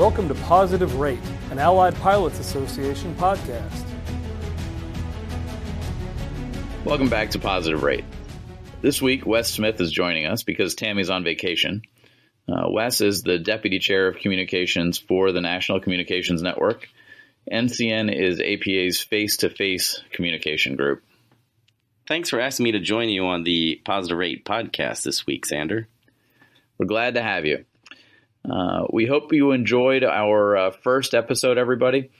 Welcome to Positive Rate, an Allied Pilots Association podcast. Welcome back to Positive Rate. This week, Wes Smith is joining us because Tammy's on vacation. Wes is the Deputy Chair of Communications for the National Communications Network. NCN is APA's face-to-face communication group. Thanks for asking me to join you on the Positive Rate podcast this week, Sander. We're glad to have you. We hope you enjoyed our first episode, everybody.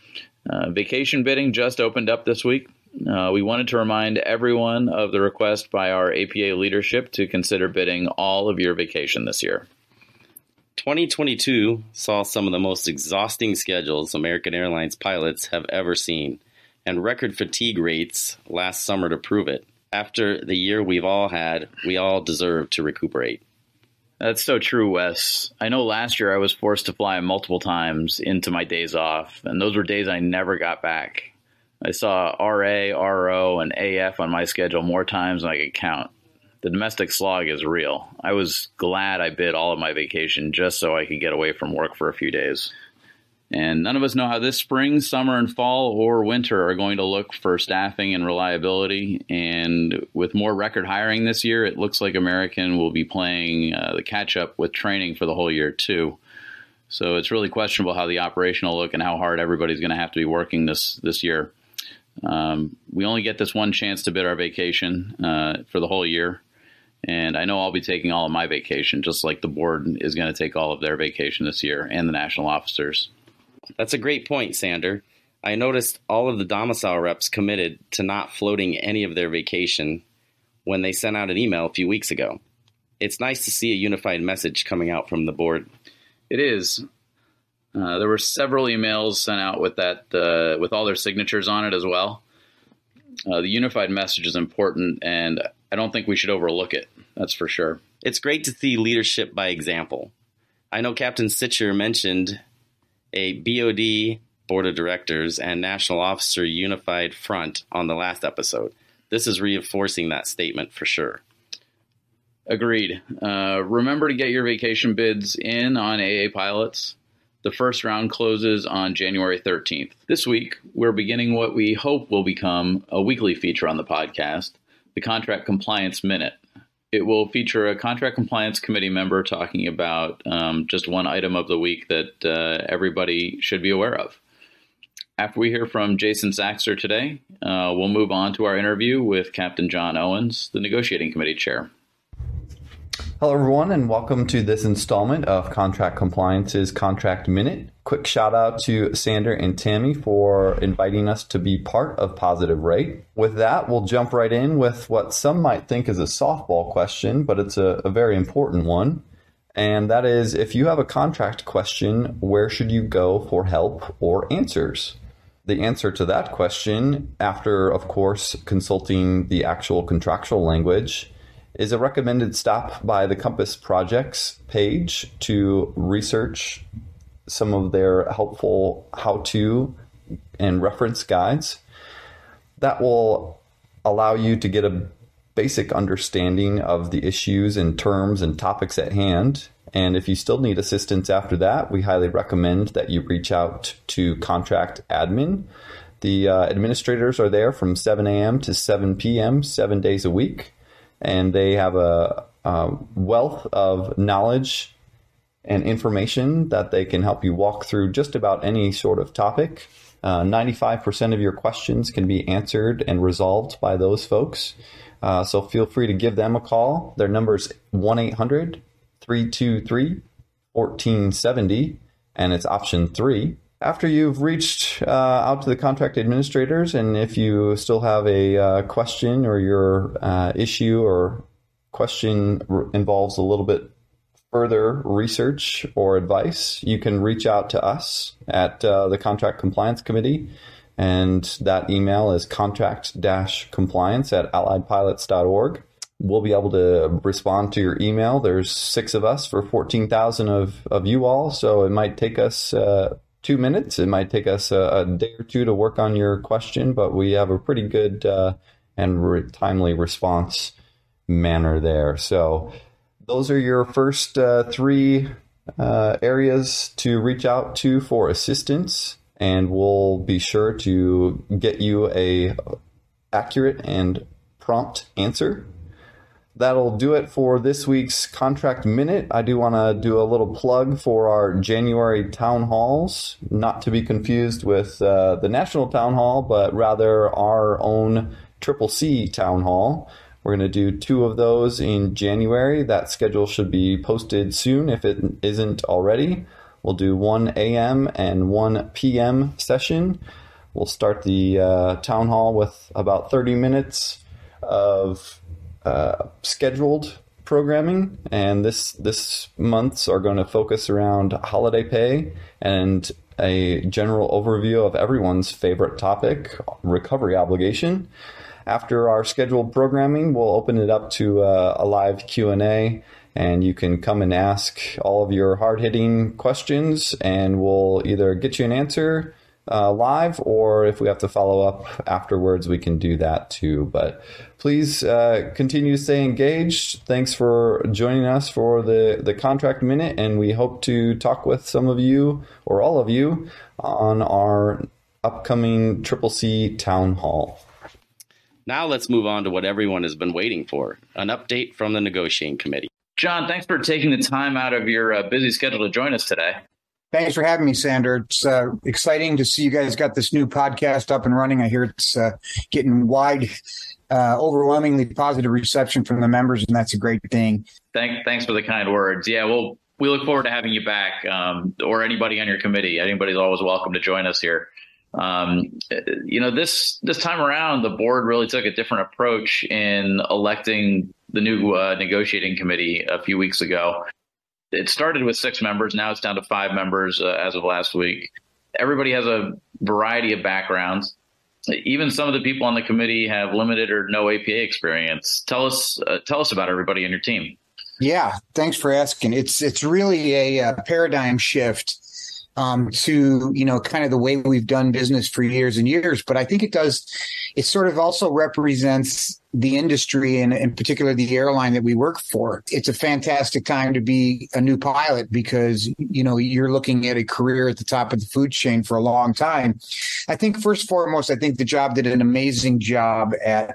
Vacation bidding just opened up this week. We wanted to remind everyone of the request by our APA leadership to consider bidding all of your vacation this year. 2022 saw some of the most exhausting schedules American Airlines pilots have ever seen, and record fatigue rates last summer to prove it. After the year we've all had, we all deserve to recuperate. That's so true, Wes. I know last year I was forced to fly multiple times into my days off, and those were days I never got back. I saw RA, RO, and AF on my schedule more times than I could count. The domestic slog is real. I was glad I bid all of my vacation just so I could get away from work for a few days. And none of us know how this spring, summer, and fall or winter are going to look for staffing and reliability. And with more record hiring this year, it looks like American will be playing the catch-up with training for the whole year, too. So it's really questionable how the operational look and how hard everybody's going to have to be working this year. We only get this one chance to bid our vacation for the whole year. And I know I'll be taking all of my vacation, just like the board is going to take all of their vacation this year and the national officers. That's a great point, Sander. I noticed all of the domicile reps committed to not floating any of their vacation when they sent out an email a few weeks ago. It's nice to see a unified message coming out from the board. It is. There were several emails sent out with that, with all their signatures on it as well. The unified message is important, and I don't think we should overlook it. That's for sure. It's great to see leadership by example. I know Captain Sitcher mentioned a BOD, Board of Directors, and National Officer Unified Front on the last episode. This is reinforcing that statement for sure. Agreed. Remember to get your vacation bids in on AA Pilots. The first round closes on January 13th. This week, we're beginning what we hope will become a weekly feature on the podcast, the Contract Compliance Minute. It will feature a Contract Compliance Committee member talking about just one item of the week that everybody should be aware of. After we hear from Jason Saxer today, we'll move on to our interview with Captain John Owens, the Negotiating Committee Chair. Hello, everyone, and welcome to this installment of Contract Compliance's Contract Minute. Quick shout-out to Sander and Tammy for inviting us to be part of Positive Rate. With that, we'll jump right in with what some might think is a softball question, but it's a very important one. And that is, if you have a contract question, where should you go for help or answers? The answer to that question, after, of course, consulting the actual contractual language, is a recommended stop by the Compass Projects page to research some of their helpful how-to and reference guides. That will allow you to get a basic understanding of the issues and terms and topics at hand. And if you still need assistance after that, we highly recommend that you reach out to Contract Admin. The administrators are there from 7 a.m. to 7 p.m., 7 days a week. And they have a wealth of knowledge and information that they can help you walk through just about any sort of topic. 95% of your questions can be answered and resolved by those folks. So feel free to give them a call. Their number is 1-800-323-1470, and it's option 3. After you've reached out to the contract administrators, and if you still have a question or your issue or question involves a little bit further research or advice, you can reach out to us at the Contract Compliance Committee. And that email is contract-compliance@alliedpilots.org. We'll be able to respond to your email. There's 6 of us for 14,000 of you all, so it might take us 2 minutes. It might take us a day or two to work on your question, but we have a pretty good and timely response manner there. So those are your first three areas to reach out to for assistance, and we'll be sure to get you a accurate and prompt answer. That'll do it for this week's Contract Minute. I do want to do a little plug for our January town halls, not to be confused with the national town hall, but rather our own CCC town hall. We're going to do 2 of those in January. That schedule should be posted soon if it isn't already. We'll do 1 a.m. and 1 p.m. session. We'll start the town hall with about 30 minutes of scheduled programming, and this month's are going to focus around holiday pay and a general overview of everyone's favorite topic, recovery obligation. After our scheduled programming, we'll open it up to a live Q&A, and you can come and ask all of your hard-hitting questions, and we'll either get you an answer live, or if we have to follow up afterwards, we can do that too. But please continue to stay engaged. Thanks for joining us for the Contract Minute, and we hope to talk with some of you or all of you on our upcoming CCC Town Hall. Now let's move on to what everyone has been waiting for, an update from the Negotiating Committee. John, thanks for taking the time out of your busy schedule to join us today. Thanks for having me, Sander. It's exciting to see you guys got this new podcast up and running. I hear it's getting wide, overwhelmingly positive reception from the members, and that's a great thing. Thanks for the kind words. Yeah, well, we look forward to having you back, or anybody on your committee. Anybody's always welcome to join us here. This time around, the board really took a different approach in electing the new negotiating committee a few weeks ago. It started with 6 members. Now it's down to 5 members as of last week. Everybody has a variety of backgrounds. Even some of the people on the committee have limited or no APA experience. Tell us about everybody on your team. Yeah, thanks for asking. It's really a paradigm shift to, kind of the way we've done business for years and years. But I think it sort of also represents the industry and in particular the airline that we work for. It's a fantastic time to be a new pilot because, you're looking at a career at the top of the food chain for a long time. I think first and foremost, the job did an amazing job at,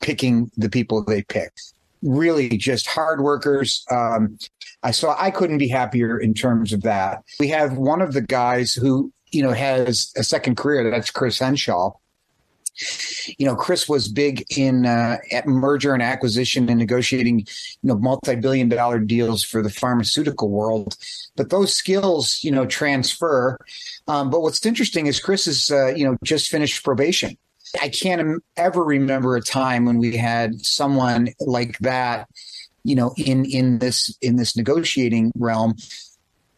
picking the people they picked. Really just hard workers. I couldn't be happier in terms of that. We have one of the guys who, has a second career. That's Chris Henshaw. Chris was big in at merger and acquisition and negotiating, multi-billion dollar deals for the pharmaceutical world. But those skills, transfer. But what's interesting is Chris is, just finished probation. I can't ever remember a time when we had someone like that, in this negotiating realm.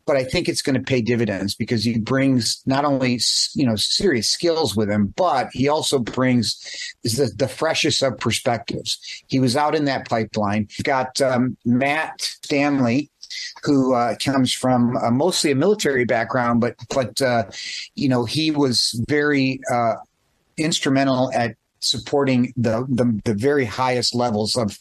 But I think it's going to pay dividends because he brings not only, serious skills with him, but he also brings the freshest of perspectives. He was out in that pipeline. We've got Matt Stanley, who comes from mostly a military background, but he was very instrumental at supporting the very highest levels of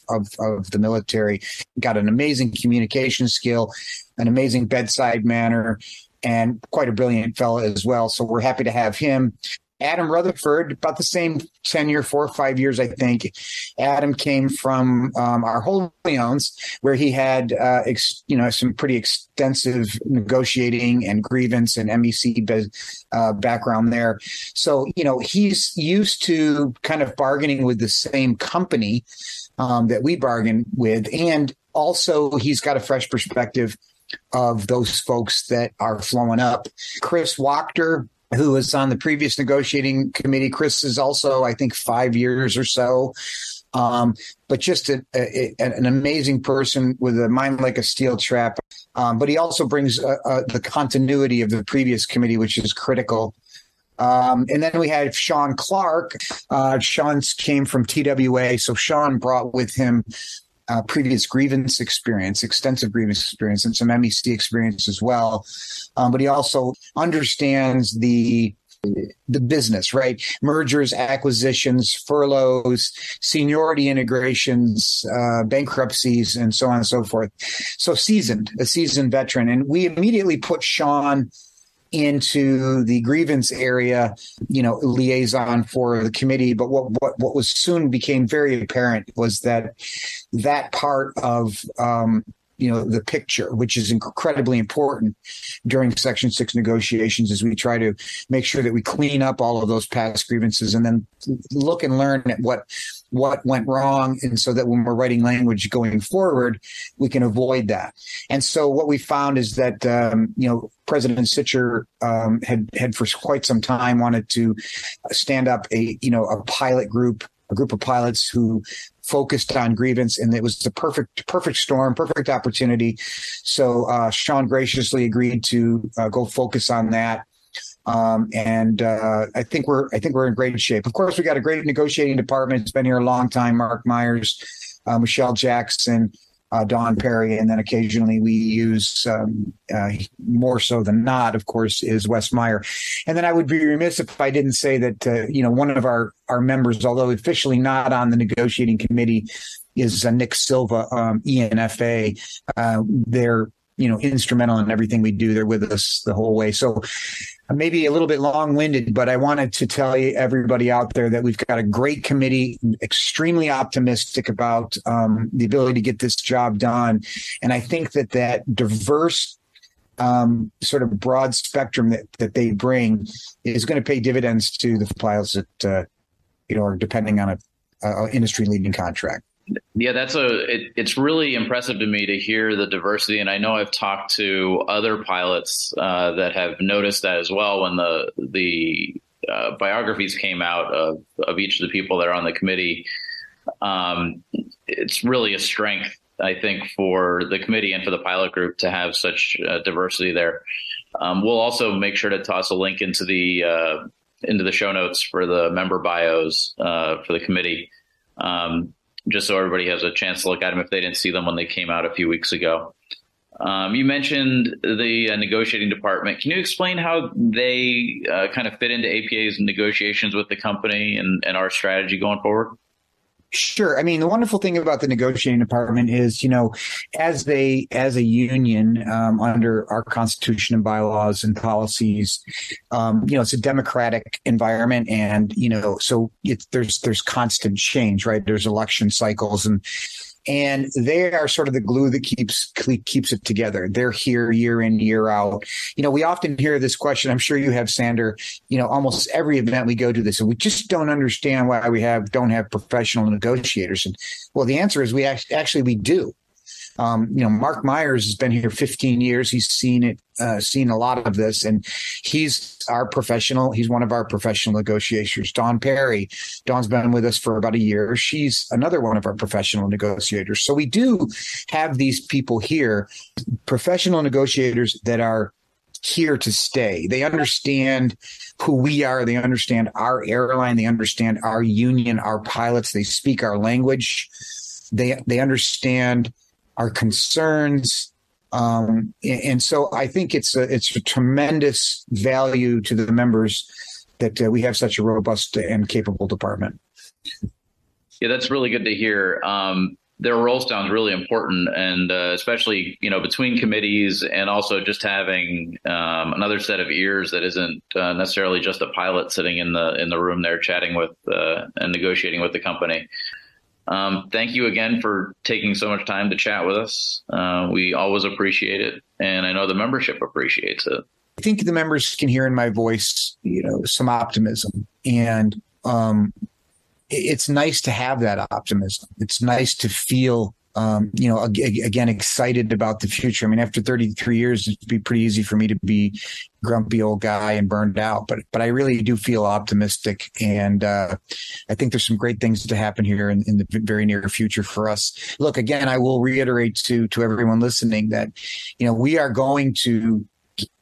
the military. Got an amazing communication skill, an amazing bedside manner, and quite a brilliant fellow as well. So we're happy to have him. Adam Rutherford, about the same tenure, 4 or 5 years, I think. Adam came from our Holy Lyons, where he had, some pretty extensive negotiating and grievance and MEC background there. So, he's used to kind of bargaining with the same company that we bargain with. And also he's got a fresh perspective of those folks that are flowing up. Chris Wachter, who was on the previous negotiating committee. Chris is also, 5 years or so, but just an amazing person with a mind like a steel trap. But he also brings the continuity of the previous committee, which is critical. And then we had Sean Clark. Sean came from TWA, so Sean brought with him previous grievance experience, extensive grievance experience, and some MEC experience as well. But he also understands the the business, right? Mergers, acquisitions, furloughs, seniority integrations, bankruptcies, and so on and so forth. So a seasoned veteran. And we immediately put Sean into the grievance area, liaison for the committee. But what was soon became very apparent was that part of, the picture, which is incredibly important during Section 6 negotiations, as we try to make sure that we clean up all of those past grievances and then look and learn at what went wrong. And so that when we're writing language going forward, we can avoid that. And so what we found is that, President Sitcher had for quite some time wanted to stand up a group of pilots who focused on grievance, and it was the perfect storm, perfect opportunity. So Sean graciously agreed to go focus on that. I think we're in great shape. Of course, we got a great negotiating department. It's been here a long time. Mark Myers, Michelle Jackson, Don Perry, and then occasionally we use, more so than not, of course, is Wes Meyer. And then I would be remiss if I didn't say that, one of our members, although officially not on the negotiating committee, is Nick Silva, ENFA. They're, instrumental in everything we do. They're with us the whole way. So maybe a little bit long-winded, but I wanted to tell you, everybody out there, that we've got a great committee, extremely optimistic about the ability to get this job done. And I think that diverse sort of broad spectrum that they bring is going to pay dividends to the pilots that, are depending on an industry-leading contract. Yeah, it's really impressive to me to hear the diversity. And I know I've talked to other pilots that have noticed that as well when the biographies came out of each of the people that are on the committee. It's really a strength, I think, for the committee and for the pilot group to have such diversity there. We'll also make sure to toss a link into the show notes for the member bios for the committee. Just so everybody has a chance to look at them if they didn't see them when they came out a few weeks ago. You mentioned the negotiating department. Can you explain how they kind of fit into APA's negotiations with the company and our strategy going forward? Sure. I mean, the wonderful thing about the negotiating department is, as a union under our constitution and bylaws and policies, it's a democratic environment. And, so there's constant change, right? There's election cycles and they are sort of the glue that keeps it together. They're here year in, year out. We often hear this question. I'm sure you have, Sander. Almost every event we go to this, and we just don't understand why we don't have professional negotiators. And well, the answer is we do. Mark Myers has been here 15 years. He's seen a lot of this, and he's one of our professional negotiators. Don Perry. Don's been with us for about a year. She's another one of our professional negotiators. So we do have these people here, professional negotiators that are here to stay. They understand who we are. They understand our airline. They understand our union, our pilots. They speak our language. They understand our concerns. And so I think it's a tremendous value to the members that we have such a robust and capable department. Yeah, that's really good to hear. Their role sounds really important, and especially, between committees and also just having another set of ears that isn't necessarily just a pilot sitting in the room there chatting with and negotiating with the company. Thank you again for taking so much time to chat with us. We always appreciate it, and I know the membership appreciates it. I think the members can hear in my voice, some optimism, and it's nice to have that optimism. It's nice to feel, again, excited about the future. I mean, after 33 years, it'd be pretty easy for me to be a grumpy old guy and burned out, but I really do feel optimistic. And I think there's some great things to happen here in the very near future for us. Look, again, I will reiterate to everyone listening that, we are going to,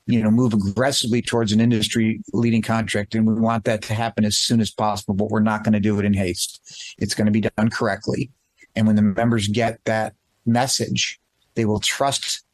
move aggressively towards an industry leading contract, and we want that to happen as soon as possible, but we're not going to do it in haste. It's going to be done correctly. And when the members get that message, they will trust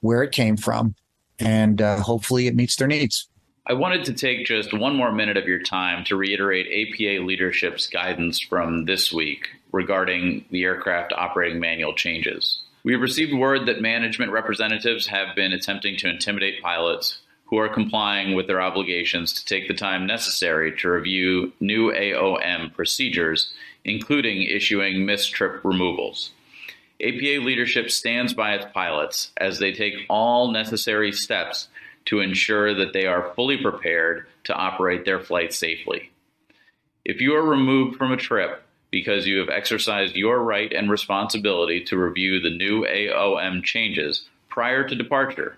where it came from, and hopefully it meets their needs. I wanted to take just one more minute of your time to reiterate APA leadership's guidance from this week regarding the aircraft operating manual changes. We have received word that management representatives have been attempting to intimidate pilots who are complying with their obligations to take the time necessary to review new AOM procedures, including issuing missed trip removals. APA leadership stands by its pilots as they take all necessary steps to ensure that they are fully prepared to operate their flight safely. If you are removed from a trip because you have exercised your right and responsibility to review the new AOM changes prior to departure,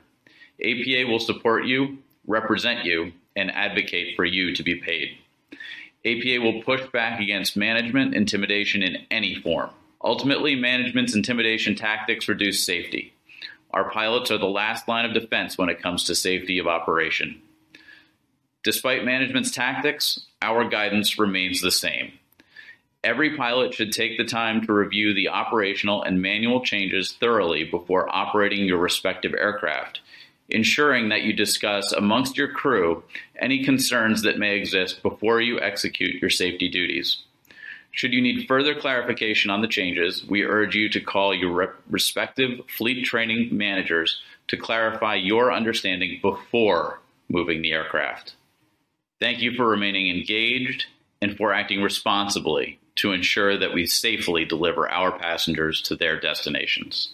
APA will support you, represent you, and advocate for you to be paid. APA will push back against management intimidation in any form. Ultimately, management's intimidation tactics reduce safety. Our pilots are the last line of defense when it comes to safety of operation. Despite management's tactics, our guidance remains the same. Every pilot should take the time to review the operational and manual changes thoroughly before operating your respective aircraft, ensuring that you discuss amongst your crew any concerns that may exist before you execute your safety duties. Should you need further clarification on the changes, we urge you to call your respective fleet training managers to clarify your understanding before moving the aircraft. Thank you for remaining engaged and for acting responsibly to ensure that we safely deliver our passengers to their destinations.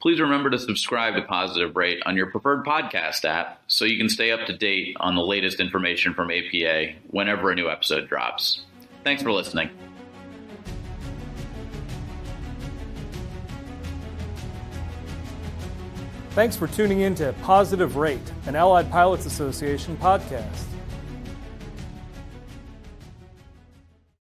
Please remember to subscribe to Positive Rate on your preferred podcast app so you can stay up to date on the latest information from APA whenever a new episode drops. Thanks for listening. Thanks for tuning in to Positive Rate, an Allied Pilots Association podcast.